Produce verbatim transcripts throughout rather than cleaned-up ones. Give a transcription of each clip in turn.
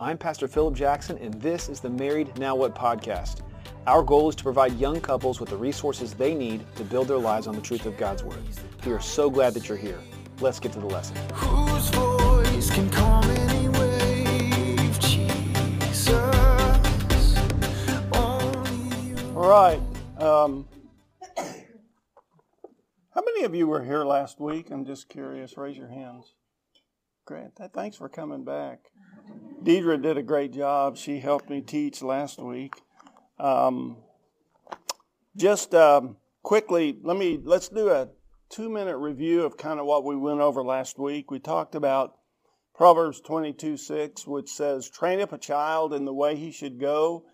I'm Pastor Philip Jackson, and this is the Married Now What podcast. Our goal is to provide young couples with the resources they need to build their lives on the truth of God's Word. We are so glad that you're here. Let's get to the lesson. Whose voice can come any wave, Jesus, only you. All right. Um, how many of you were here last week? I'm just curious. Raise your hands. Great. Thanks for coming back. Deidre did a great job. She helped me teach last week. Um, just um, quickly, let me let's do a two-minute review of kind of what we went over last week. We talked about Proverbs twenty-two six, which says, "Train up a child in the way he should go,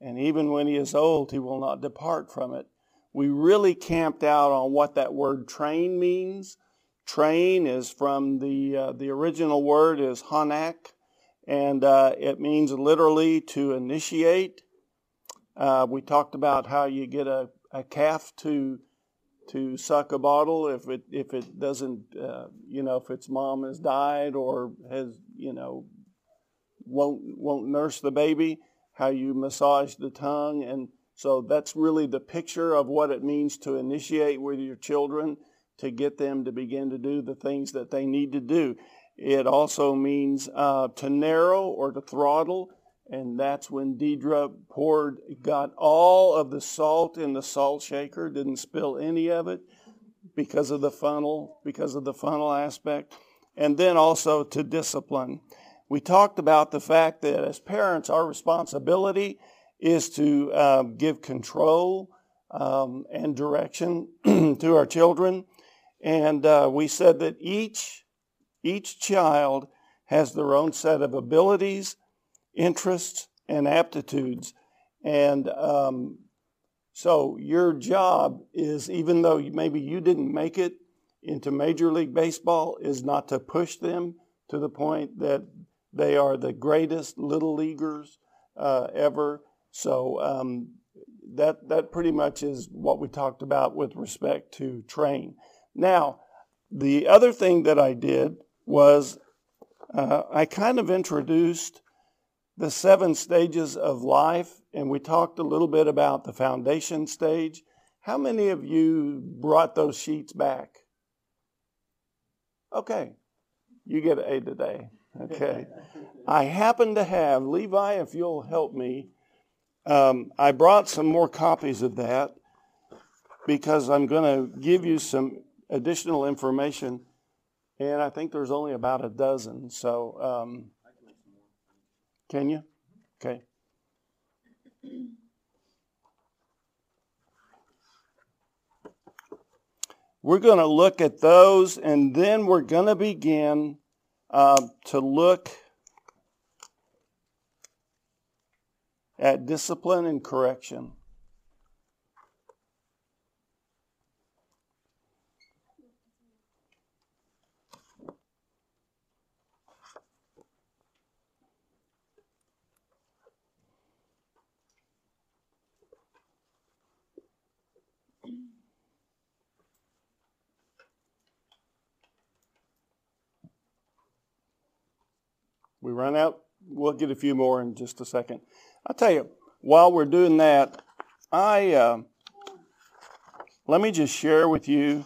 and even when he is old, he will not depart from it." We really camped out on what that word "train" means. "Train" is from the uh, the original word is hanak, and uh, it means literally to initiate. Uh, we talked about how you get a, a calf to to suck a bottle if it if it doesn't uh, you know if its mom has died or has you know won't won't nurse the baby, how you massage the tongue. And so that's really the picture of what it means to initiate with your children, to get them to begin to do the things that they need to do. It also means uh, to narrow or to throttle. And that's when Deidre poured, got all of the salt in the salt shaker, didn't spill any of it because of the funnel, because of the funnel aspect. And then also to discipline. We talked about the fact that as parents, our responsibility is to uh, give control um, and direction to our children. And uh, we said that each, each child has their own set of abilities, interests, and aptitudes. And um, so your job is, even though maybe you didn't make it into Major League Baseball, is not to push them to the point that they are the greatest little leaguers uh, ever. So um, that, that pretty much is what we talked about with respect to train. Now, the other thing that I did was uh, I kind of introduced the seven stages of life, and we talked a little bit about the foundation stage. How many of you brought those sheets back? Okay, you get an A today. Okay. I happen to have, Levi, if you'll help me, um, I brought some more copies of that because I'm going to give you some additional information, and I think there's only about a dozen, so... Um, Can you? Okay. We're going to look at those, and then we're going to begin uh, to look at discipline and correction. We run out. We'll get a few more in just a second. I'll tell you, while we're doing that, I uh, let me just share with you,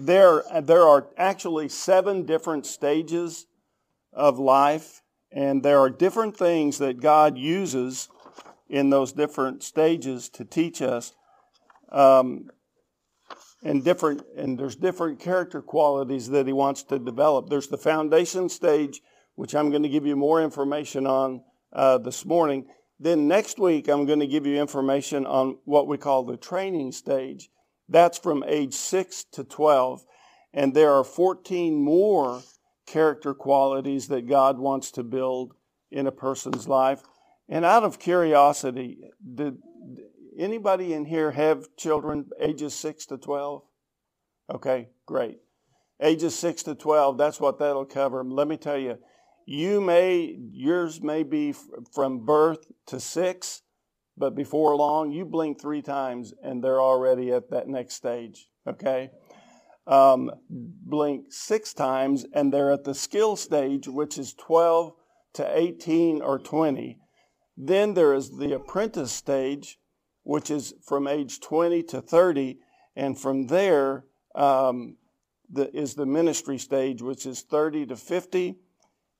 there, there are actually seven different stages of life, and there are different things that God uses in those different stages to teach us, um, and different, and there's different character qualities that He wants to develop. There's the foundation stage, which I'm going to give you more information on uh, this morning. Then next week, I'm going to give you information on what we call the training stage. That's from age six to twelve. And there are fourteen more character qualities that God wants to build in a person's life. And out of curiosity, did anybody in here have children ages six to twelve? Okay, great. Ages six to twelve, that's what that'll cover. Let me tell you, You may, yours may be from birth to six, but before long, you blink three times and they're already at that next stage, okay? Um, blink six times and they're at the skill stage, which is 12 to eighteen or twenty. Then there is the apprentice stage, which is from age twenty to thirty. And from there um, the, is the ministry stage, which is thirty to fifty.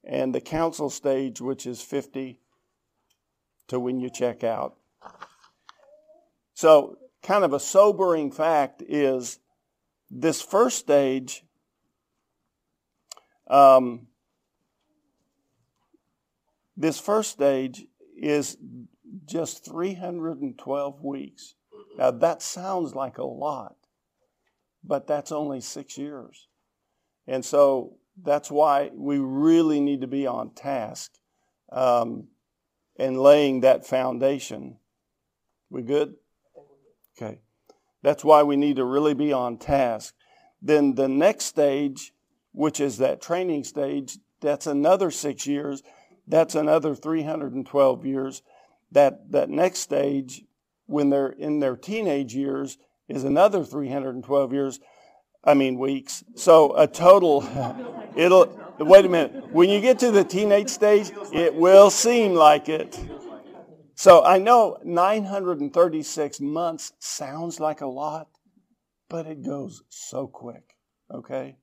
And the counsel stage, which is fifty to when you check out. So kind of a sobering fact is this first stage, um, this first stage is just three hundred twelve weeks. Now that sounds like a lot, but that's only six years. And so that's why we really need to be on task um, and laying that foundation. We good? Okay. That's why we need to really be on task. Then the next stage, which is that training stage, that's another six years. That's another three hundred twelve years. That, that next stage, when they're in their teenage years, is another three hundred twelve years. I mean weeks. So a total, it'll, wait a minute. When you get to the teenage stage, it will seem like it. So I know nine hundred thirty-six months sounds like a lot, but it goes so quick, okay?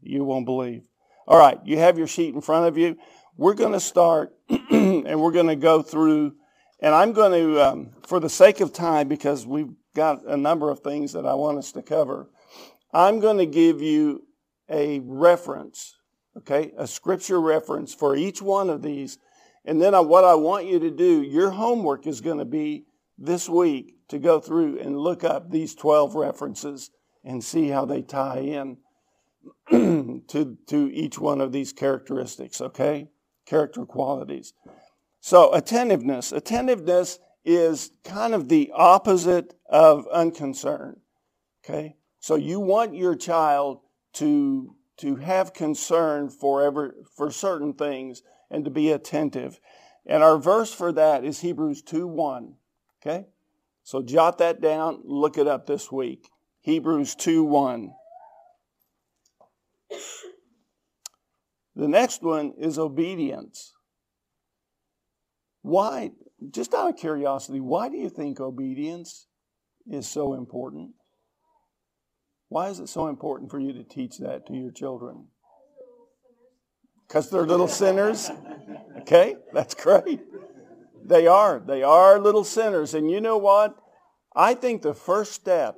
You won't believe. All right, you have your sheet in front of you. We're going to start, and we're going to go through, and I'm going to, um, for the sake of time, because we've got a number of things that I want us to cover, I'm going to give you a reference, okay, a scripture reference for each one of these. And then what I want you to do, your homework is going to be this week to go through and look up these twelve references and see how they tie in to, to each one of these characteristics, okay, character qualities. So attentiveness. Attentiveness is kind of the opposite of unconcern, okay? So you want your child to, to have concern for, ever, for certain things and to be attentive. And our verse for that is Hebrews two one. Okay? So jot that down. Look it up this week. Hebrews two one. The next one is obedience. Why, just out of curiosity, why do you think obedience is so important? Why is it so important for you to teach that to your children? Because they're little sinners. Okay, that's great. They are. They are little sinners. And you know what? I think the first step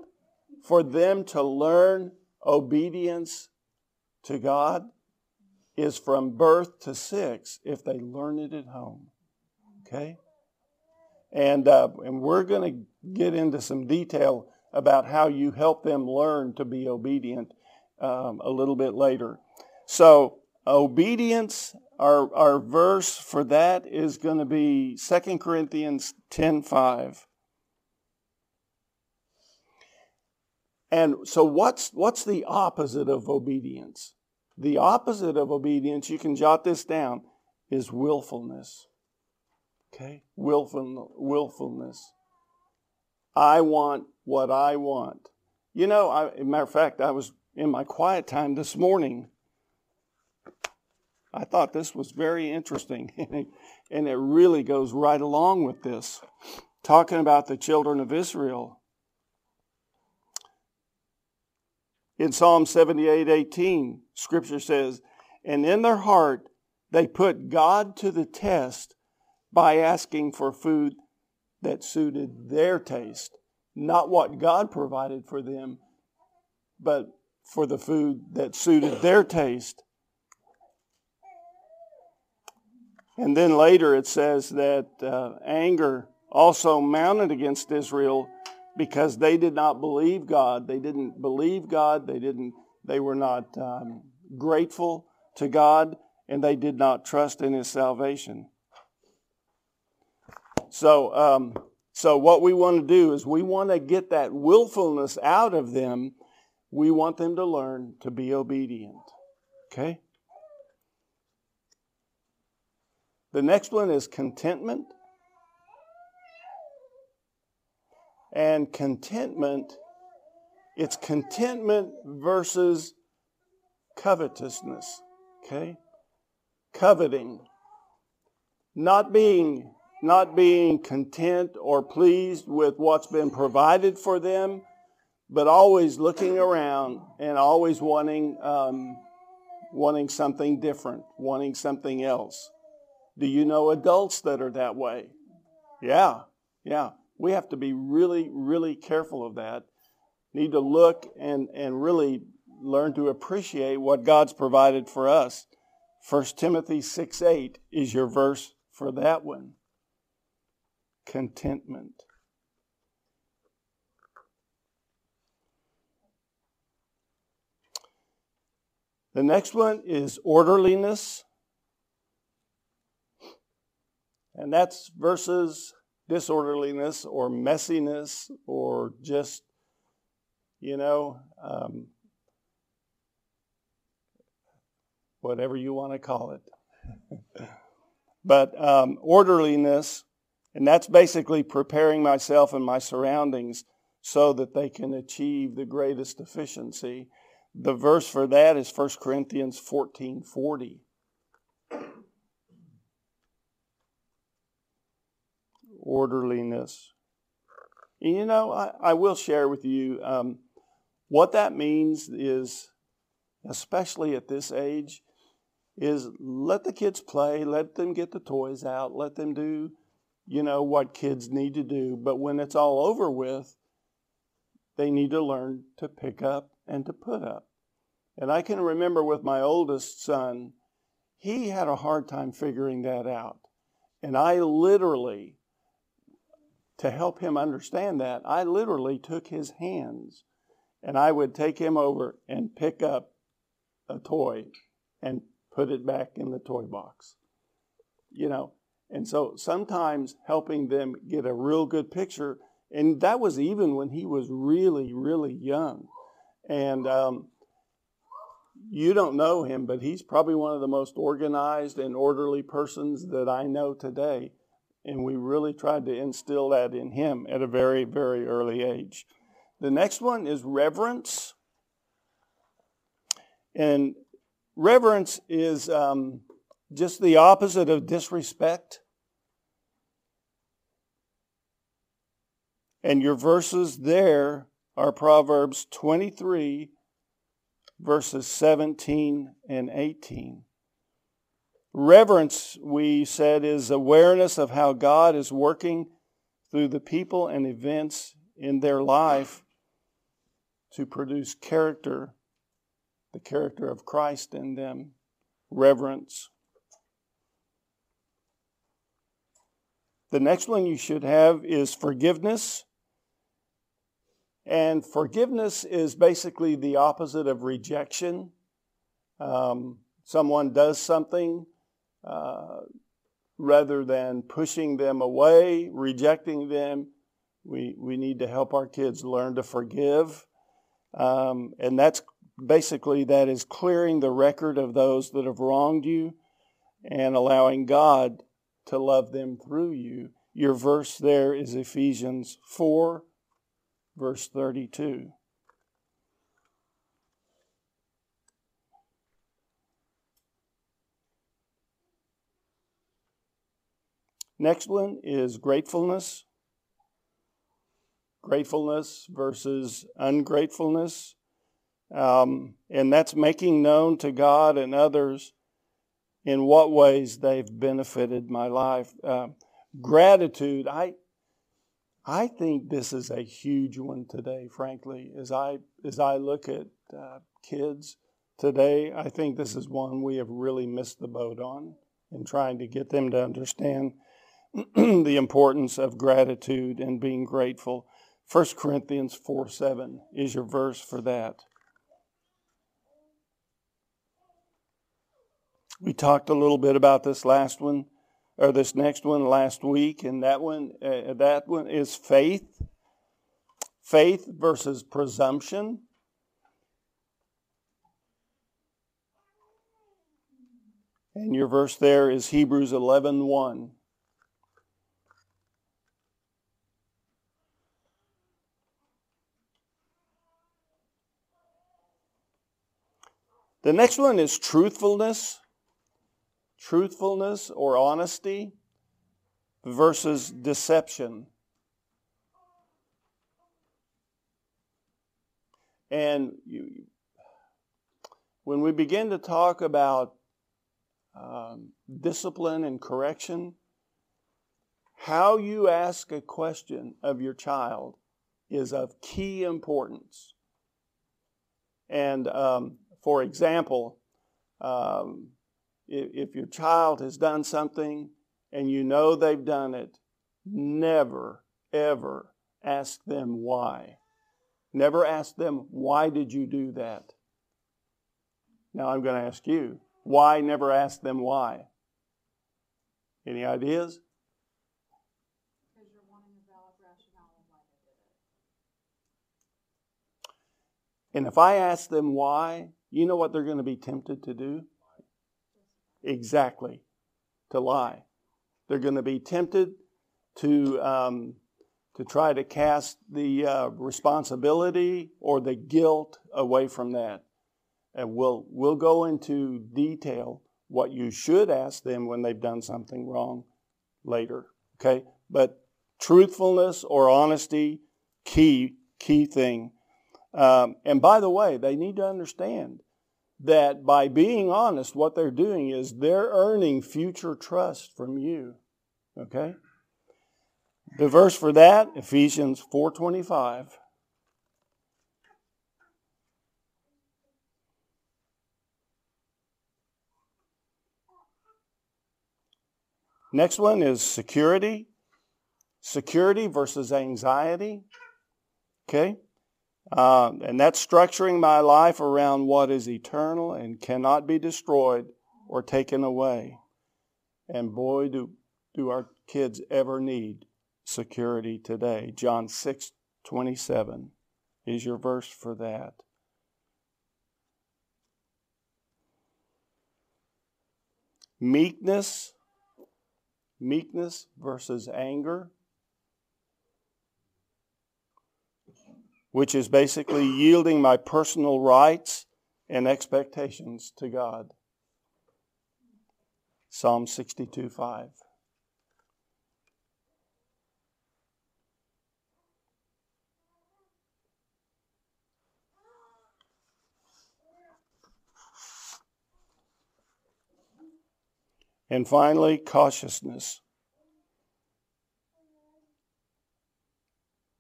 for them to learn obedience to God is from birth to six if they learn it at home. Okay? And, uh, and we're going to get into some detail about how you help them learn to be obedient um, a little bit later. So obedience, our, our verse for that is going to be Second Corinthians ten five. And so what's, what's the opposite of obedience? The opposite of obedience, you can jot this down, is willfulness. Okay? Willful, willfulness. I want what I want. You know, I, as a matter of fact, I was in my quiet time this morning. I thought this was very interesting, and it really goes right along with this. Talking about the children of Israel. In Psalm seventy-eight eighteen, Scripture says, and in their heart they put God to the test by asking for food that suited their taste, not what God provided for them, but for the food that suited their taste. And then later it says that uh, anger also mounted against Israel because they did not believe God. They didn't believe God. They didn't. They were not um, grateful to God, and they did not trust in His salvation. So, um, so what we want to do is we want to get that willfulness out of them. We want them to learn to be obedient. Okay? The next one is contentment. And contentment, it's contentment versus covetousness. Okay? Coveting. Not being, not being content or pleased with what's been provided for them, but always looking around and always wanting, um, wanting something different, wanting something else. Do you know adults that are that way? Yeah, yeah. We have to be really, really careful of that. Need to look and, and really learn to appreciate what God's provided for us. First Timothy six eight is your verse for that one. Contentment. The next one is orderliness. And that's versus disorderliness or messiness or just, you know, um, whatever you want to call it. But um, orderliness, and that's basically preparing myself and my surroundings so that they can achieve the greatest efficiency. The verse for that is First Corinthians fourteen forty. Orderliness. And you know, I, I will share with you um, what that means is, especially at this age, is let the kids play, let them get the toys out, let them do, you know, what kids need to do. But when it's all over with, they need to learn to pick up and to put up. And I can remember with my oldest son, he had a hard time figuring that out. And I literally, to help him understand that, I literally took his hands and I would take him over and pick up a toy and put it back in the toy box. You know, and so sometimes helping them get a real good picture, and that was even when he was really, really young. And um, you don't know him, but he's probably one of the most organized and orderly persons that I know today. And we really tried to instill that in him at a very, very early age. The next one is reverence. And reverence is um, just the opposite of disrespect. And your verses there are Proverbs twenty-three, verses seventeen and eighteen. Reverence, we said, is awareness of how God is working through the people and events in their life to produce character, the character of Christ in them. Reverence. The next one you should have is forgiveness. And forgiveness is basically the opposite of rejection. Um, someone does something, uh, rather than pushing them away, rejecting them, we we need to help our kids learn to forgive. Um, and that's basically, that is clearing the record of those that have wronged you and allowing God to love them through you. Your verse there is Ephesians four. Verse thirty-two. Next one is gratefulness. Gratefulness versus ungratefulness. Um, and that's making known to God and others in what ways they've benefited my life. Uh, gratitude, I... I think this is a huge one today, frankly. As I as I look at uh, kids today, I think this is one we have really missed the boat on in trying to get them to understand the importance of gratitude and being grateful. First Corinthians four seven is your verse for that. We talked a little bit about this last one. Or this next one last week, and that one, uh, that one is faith. Faith versus presumption. And your verse there is Hebrews eleven one. The next one is truthfulness. Truthfulness or honesty. versus deception. And you, when we begin to talk about um, discipline and correction, how you ask a question of your child is of key importance. And um, for example, um, if, if your child has done something and you know they've done it, never, ever ask them why. Never ask them, why did you do that? Now I'm going to ask you, why never ask them why? Any ideas? Because you're wanting a valid rationale on why they did it. And if I ask them why, you know what they're going to be tempted to do? Exactly. To lie. They're going to be tempted to um, to try to cast the uh, responsibility or the guilt away from that. And we'll, we'll go into detail what you should ask them when they've done something wrong later. Okay? But truthfulness or honesty, key, key thing. Um, and by the way, they need to understand that by being honest, what they're doing is they're earning future trust from you. Okay? The verse for that, Ephesians four twenty-five. Next one is security. Security versus anxiety. Okay? Uh, and that's structuring my life around what is eternal and cannot be destroyed or taken away. And boy, do, do our kids ever need security today. John six twenty-seven is your verse for that. Meekness. Meekness versus anger, which is basically yielding my personal rights and expectations to God. Psalm sixty-two five. And finally, cautiousness.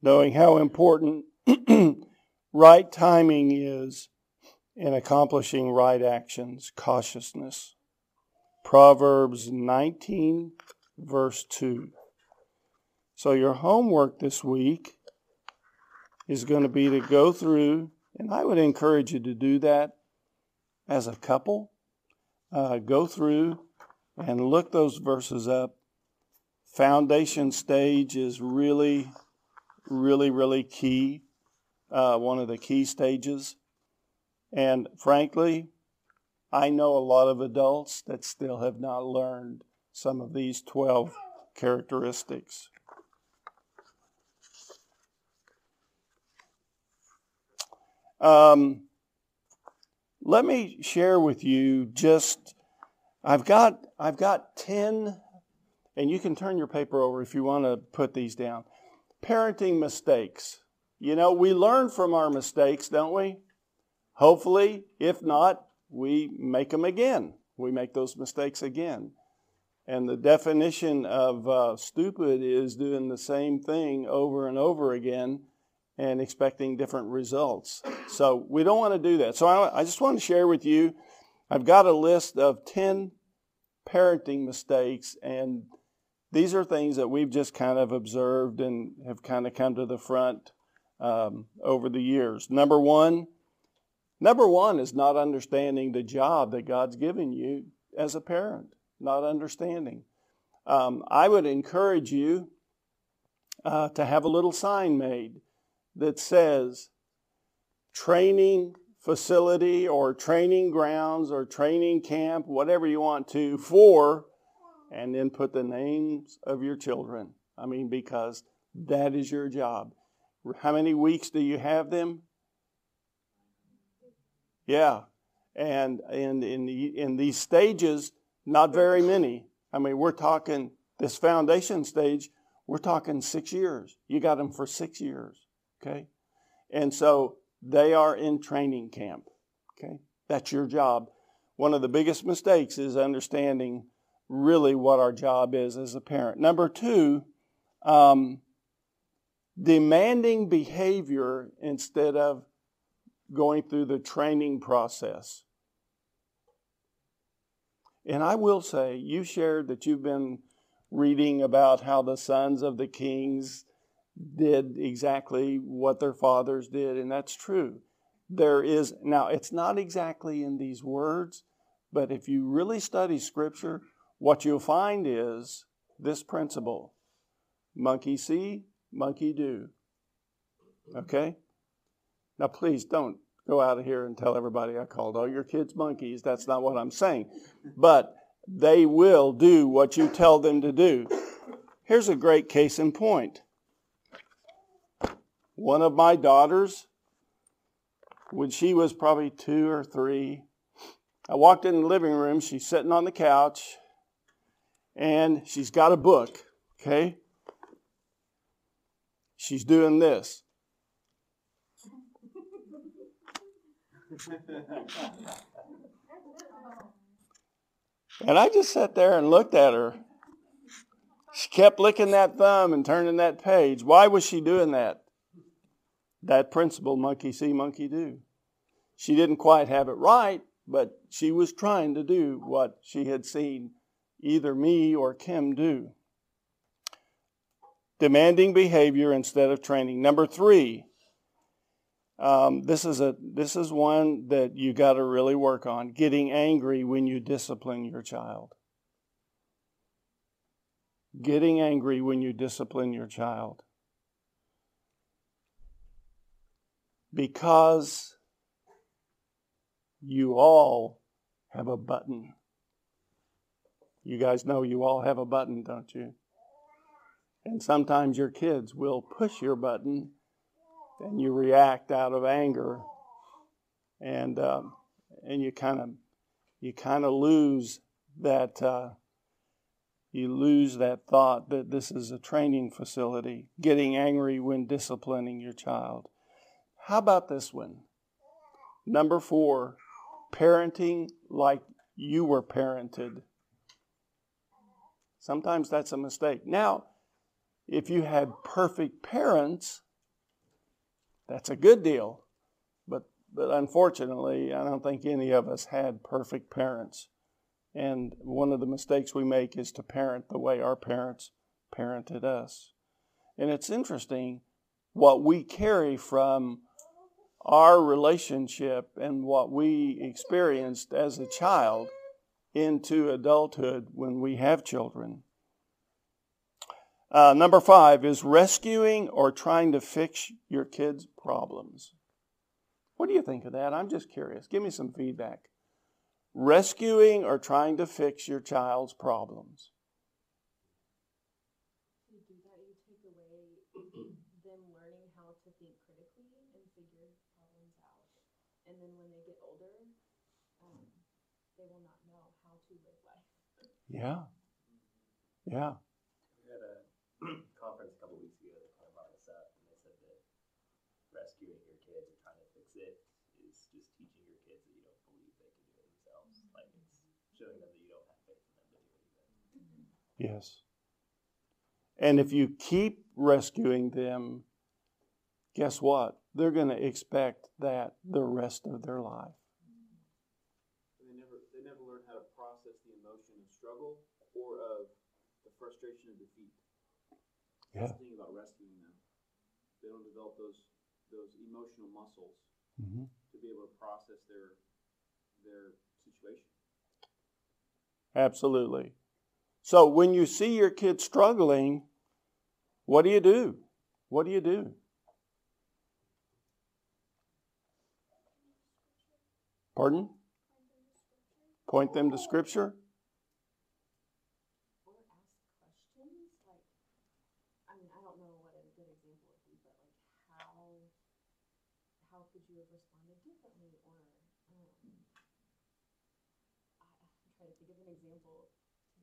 Knowing how important right timing is in accomplishing right actions. Cautiousness. Proverbs nineteen, verse two. So your homework this week is going to be to go through, and I would encourage you to do that as a couple. Uh, go through and look those verses up. Foundation stage is really, really, really key. Uh, one of the key stages. And frankly, I know a lot of adults that still have not learned some of these twelve characteristics. Um, let me share with you just... I've got I've got ten, and you can turn your paper over if you want to put these down. Parenting mistakes. You know, we learn from our mistakes, don't we? Hopefully, if not, we make them again. We make those mistakes again. And the definition of uh, stupid is doing the same thing over and over again and expecting different results. So we don't want to do that. So I, I just want to share with you, I've got a list of ten parenting mistakes, and these are things that we've just kind of observed and have kind of come to the front um, over the years. Number one, number one is not understanding the job that God's given you as a parent. Not understanding. Um, I would encourage you uh, to have a little sign made that says, training facility or training grounds or training camp, whatever you want to, for, and then put the names of your children. I mean, because that is your job. How many weeks do you have them? Yeah. And, and in, the, in these stages, not very many. I mean, we're talking This foundation stage, we're talking six years. You got them for six years, okay? And so they are in training camp, okay? That's your job. One of the biggest mistakes is understanding really what our job is as a parent. Number two, um, demanding behavior instead of going through the training process. And I will say, you shared that you've been reading about how the sons of the kings did exactly what their fathers did, and that's true. There is, now it's not exactly in these words, but if you really study Scripture, what you'll find is this principle: monkey see, monkey do. Okay? Now please don't go out of here and tell everybody I called all your kids monkeys. That's not what I'm saying. But they will do what you tell them to do. Here's a great case in point. One of my daughters, when she was probably two or three, I walked in the living room. She's sitting on the couch, and she's got a book, okay? She's doing this. And I just sat there and looked at her. She kept licking that thumb and turning that page. Why was she doing that? That principle, monkey see, monkey do. She didn't quite have it right, but she was trying to do what she had seen either me or Kim do. Demanding behavior instead of training. Number three. Um, this is a this is one that you got to really work on. Getting angry when you discipline your child. Getting angry when you discipline your child. Because you all have a button. You guys know you all have a button, don't you? And sometimes your kids will push your button, and you react out of anger, and um, and you kind of you kind of lose that uh, you lose that thought that this is a training facility. Getting angry when disciplining your child. How about this one? Number four, parenting like you were parented. Sometimes that's a mistake. Now, if you had perfect parents, that's a good deal, but but unfortunately, I don't think any of us had perfect parents. And one of the mistakes we make is to parent the way our parents parented us. And it's interesting what we carry from our relationship and what we experienced as a child into adulthood when we have children. Uh, number five is rescuing or trying to fix your kids' problems. What do you think of that? I'm just curious. Give me some feedback. Rescuing or trying to fix your child's problems. You do that, you take away them learning how to think critically and figure problems out. And then when they get older, um, they will not know how to live life. Yeah. Yeah. Conference a couple weeks ago, they kind of brought this up, and they said that rescuing your kids and trying to fix it is just teaching your kids that you don't believe they can do it themselves. Like, it's showing them that you don't have faith in them to do anything. Yes. And if you keep rescuing them, guess what? They're going to expect that the rest of their life. And they never, they never learn how to process the emotion of struggle or of the frustration of defeat. Yeah. That's the thing about rescuing them. They don't develop those those emotional muscles mm-hmm. to be able to process their their situation. Absolutely. So when you see your kid struggling, what do you do? What do you do? Pardon? Point them to Scripture?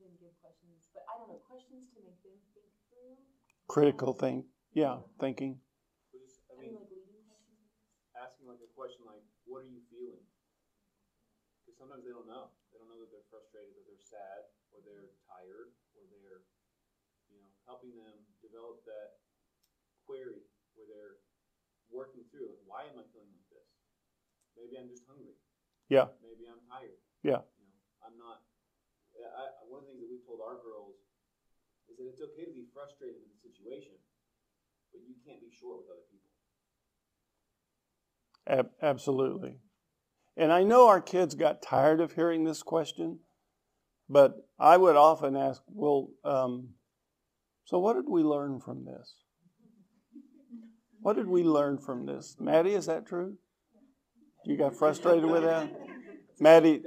them give questions, but I don't know, questions to make them think through. Critical thing, yeah, thinking. I mean, asking like a question like, what are you feeling? Because sometimes they don't know. They don't know that they're frustrated, that they're sad, or they're tired, or they're, you know, helping them develop that query where they're working through, like, why am I feeling like this? Maybe I'm just hungry. Yeah. Maybe I'm tired. Yeah. You know, I'm not. I, one of the things that we told our girls is that it's okay to be frustrated with the situation, but you can't be short with other people. Ab- absolutely. And I know our kids got tired of hearing this question, but I would often ask, well, um, so what did we learn from this? What did we learn from this? Maddie, is that true? You got frustrated with that? Maddie,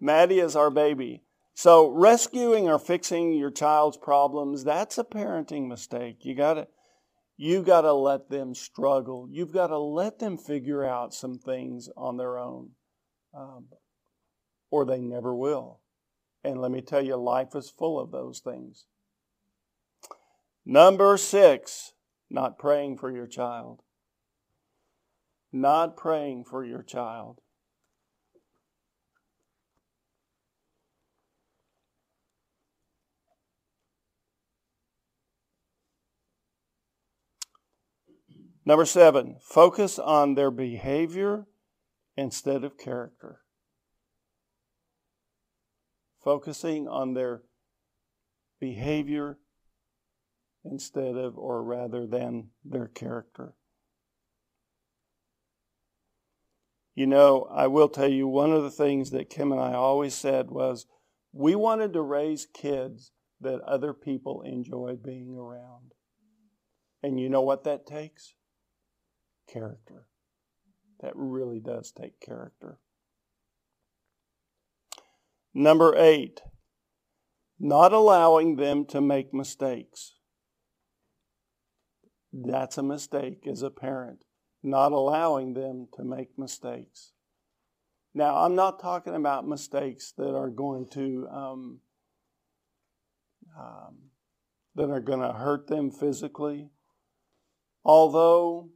Maddie is our baby. So rescuing or fixing your child's problems, that's a parenting mistake. You gotta, you gotta let them struggle. You've got to let them figure out some things on their own, um, or they never will. And let me tell you, life is full of those things. Number six, not praying for your child. Not praying for your child. Number seven, focus on their behavior instead of character. Focusing on their behavior instead of, or rather than, their character. You know, I will tell you, one of the things that Kim and I always said was, we wanted to raise kids that other people enjoyed being around. And you know what that takes? Character. That really does take character. Number eight, not allowing them to make mistakes. That's a mistake as a parent, not allowing them to make mistakes. Now, I'm not talking about mistakes that are going to um, um, that are going to hurt them physically. Although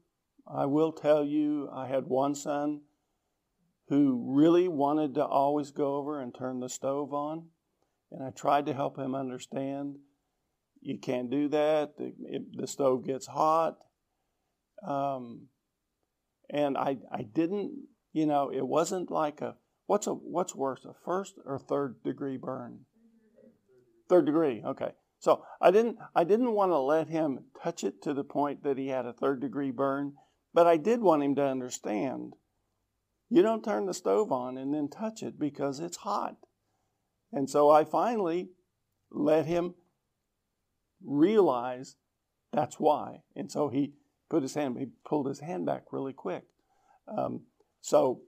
I will tell you, I had one son who really wanted to always go over and turn the stove on, and I tried to help him understand you can't do that. The, it, the stove gets hot. Um, and I I didn't, you know, it wasn't like a, what's a what's worse, a first or third degree burn? Third degree, okay. So I didn't I didn't want to let him touch it to the point that he had a third degree burn, but I did want him to understand you don't turn the stove on and then touch it because it's hot. And so I finally let him realize that's why. And so he put his hand, he pulled his hand back really quick. Um, so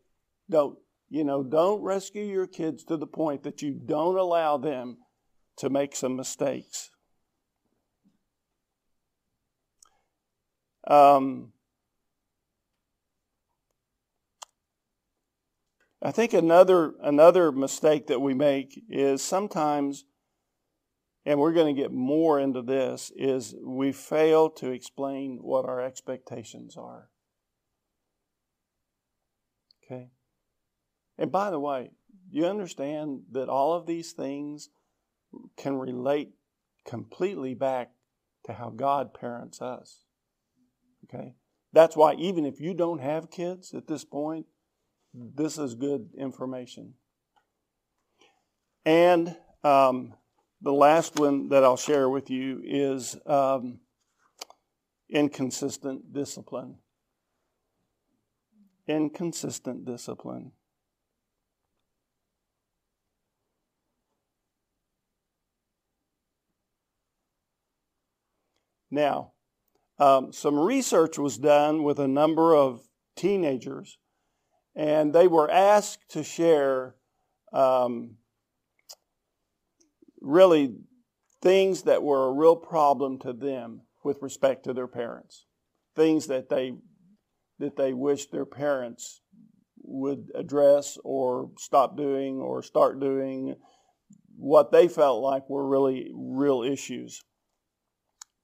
don't, you know, don't rescue your kids to the point that you don't allow them to make some mistakes. Um, I think another another mistake that we make is sometimes, and we're going to get more into this, is we fail to explain what our expectations are. Okay? And by the way, you understand that all of these things can relate completely back to how God parents us. Okay? That's why even if you don't have kids at this point, this is good information. And um, the last one that I'll share with you is um, inconsistent discipline. Inconsistent discipline. Now, um, some research was done with a number of teenagers, and they were asked to share um, really things that were a real problem to them with respect to their parents, things that they that they wished their parents would address or stop doing or start doing, what they felt like were really real issues,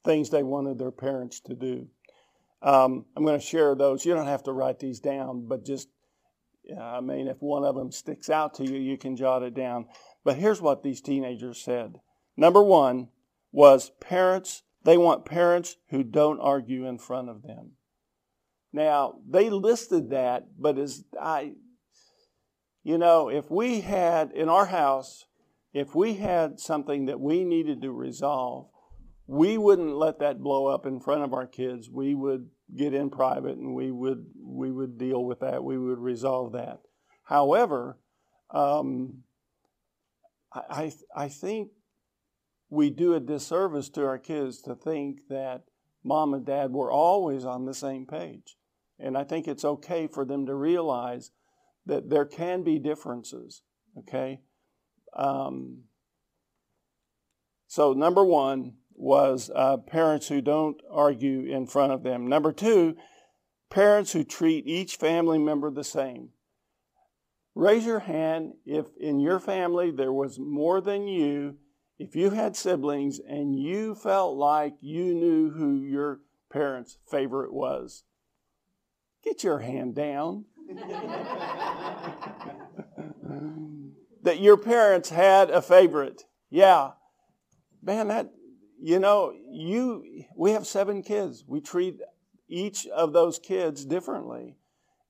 things they wanted their parents to do. Um, I'm going to share those. You don't have to write these down, but just, I mean, if one of them sticks out to you, you can jot it down. But here's what these teenagers said. Number one was parents, they want parents who don't argue in front of them. Now, they listed that, but as I, you know, if we had in our house, if we had something that we needed to resolve, we wouldn't let that blow up in front of our kids. We would get in private and we would we would deal with that. We would resolve that. However, um, I I think we do a disservice to our kids to think that mom and dad were always on the same page. And I think it's okay for them to realize that there can be differences, okay? Um, so number one was uh, parents who don't argue in front of them. Number two, parents who treat each family member the same. Raise your hand if in your family there was more than you, if you had siblings and you felt like you knew who your parents' favorite was. Get your hand down. That your parents had a favorite. Yeah. Man, that, you know, you, we have seven kids. We treat each of those kids differently.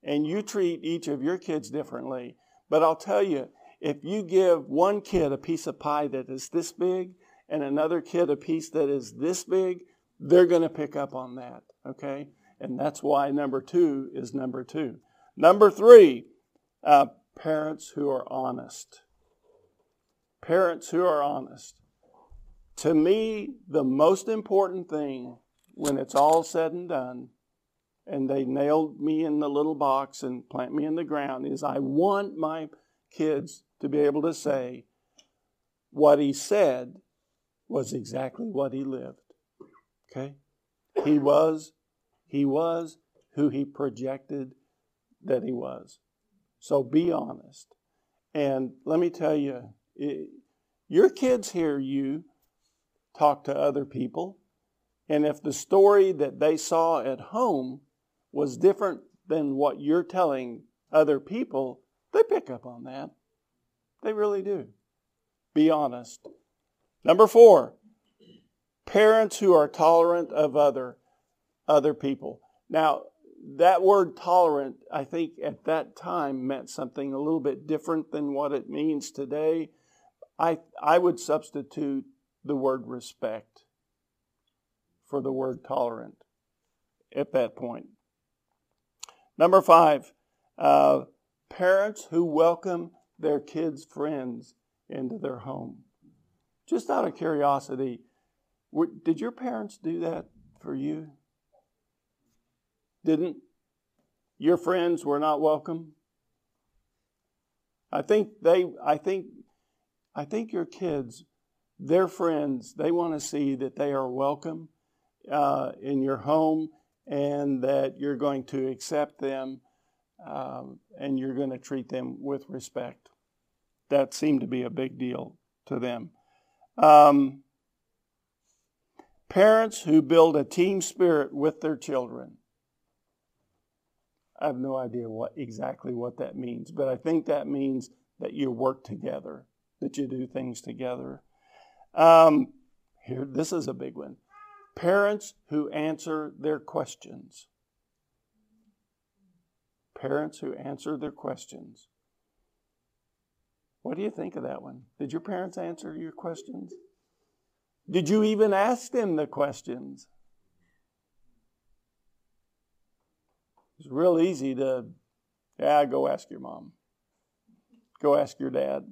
And you treat each of your kids differently. But I'll tell you, if you give one kid a piece of pie that is this big and another kid a piece that is this big, they're going to pick up on that, okay? And that's why number two is number two. Number three, uh, parents who are honest. Parents who are honest. To me, the most important thing when it's all said and done, and they nailed me in the little box and plant me in the ground, is I want my kids to be able to say what he said was exactly what he lived. Okay? He was, he was who he projected that he was. So be honest. And let me tell you, it, your kids hear you talk to other people. And if the story that they saw at home was different than what you're telling other people, they pick up on that. They really do. Be honest. Number four, parents who are tolerant of other, other people. Now, that word tolerant, I think at that time meant something a little bit different than what it means today. I, I would substitute the word respect for the word tolerant at that point. Number five, uh, parents who welcome their kids' friends into their home. Just out of curiosity, did your parents do that for you? Didn't? Your friends were not welcome? I think they, I think, I think your kids, their friends, they want to see that they are welcome uh, in your home and that you're going to accept them um, and you're going to treat them with respect. That seemed to be a big deal to them. Um, parents who build a team spirit with their children. I have no idea what exactly what that means, but I think that means that you work together, that you do things together. Um, here, this is a big one. Parents who answer their questions. Parents who answer their questions. What do you think of that one? Did your parents answer your questions? Did you even ask them the questions? It's real easy to, yeah, go ask your mom. Go ask your dad.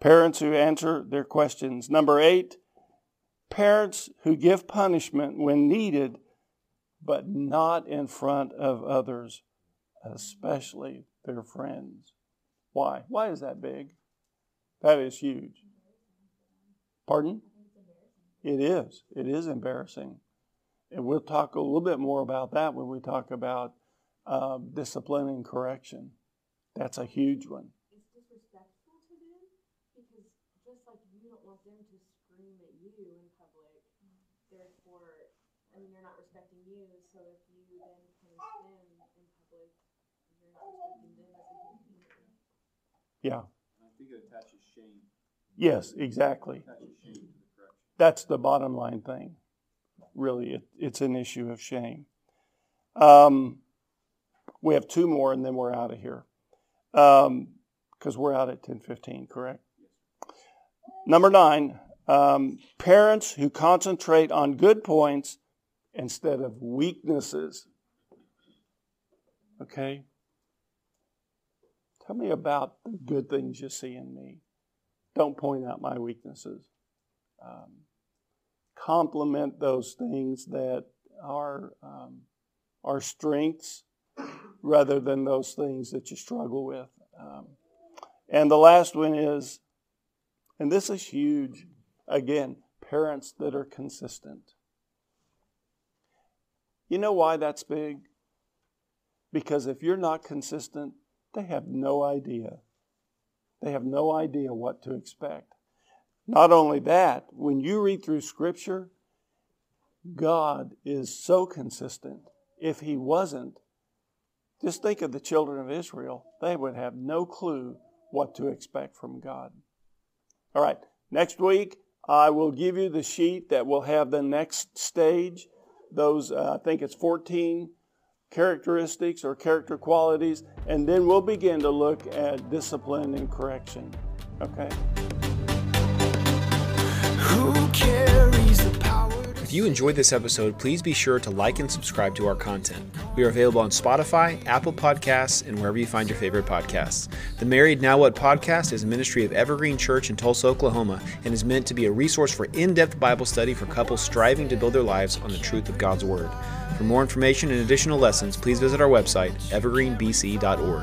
Parents who answer their questions. Number eight, parents who give punishment when needed, but not in front of others, especially their friends. Why? Why is that big? That is huge. Pardon? It is. It is embarrassing. And we'll talk a little bit more about that when we talk about uh, discipline and correction. That's a huge one. It's disrespectful to them because you in public, therefore, I mean, they're not respecting you, so if you then punish them in public, you're not respecting them as a human being. Yeah. I think it attaches shame. Yes, exactly. It attaches shame to the correction. That's the bottom line thing. Really, it, it's an issue of shame. Um, we have two more and then we're out of here. Um, because we're out at ten fifteen, correct? Number nine, um, parents who concentrate on good points instead of weaknesses. Okay? Tell me about the good things you see in me. Don't point out my weaknesses. Um, compliment those things that are um, our strengths rather than those things that you struggle with. Um, and the last one is, and this is huge, again, parents that are consistent. You know why that's big? Because if you're not consistent, they have no idea. They have no idea what to expect. Not only that, when you read through Scripture, God is so consistent. If He wasn't, just think of the children of Israel. They would have no clue what to expect from God. All right, next week, I will give you the sheet that will have the next stage. Those, uh, I think it's fourteen characteristics or character qualities, and then we'll begin to look at discipline and correction. Okay? Who carries the power? If you enjoyed this episode, please be sure to like and subscribe to our content. We are available on Spotify, Apple Podcasts, and wherever you find your favorite podcasts. The Married Now What podcast is a ministry of Evergreen Church in Tulsa, Oklahoma, and is meant to be a resource for in-depth Bible study for couples striving to build their lives on the truth of God's Word. For more information and additional lessons, please visit our website, evergreen b c dot org.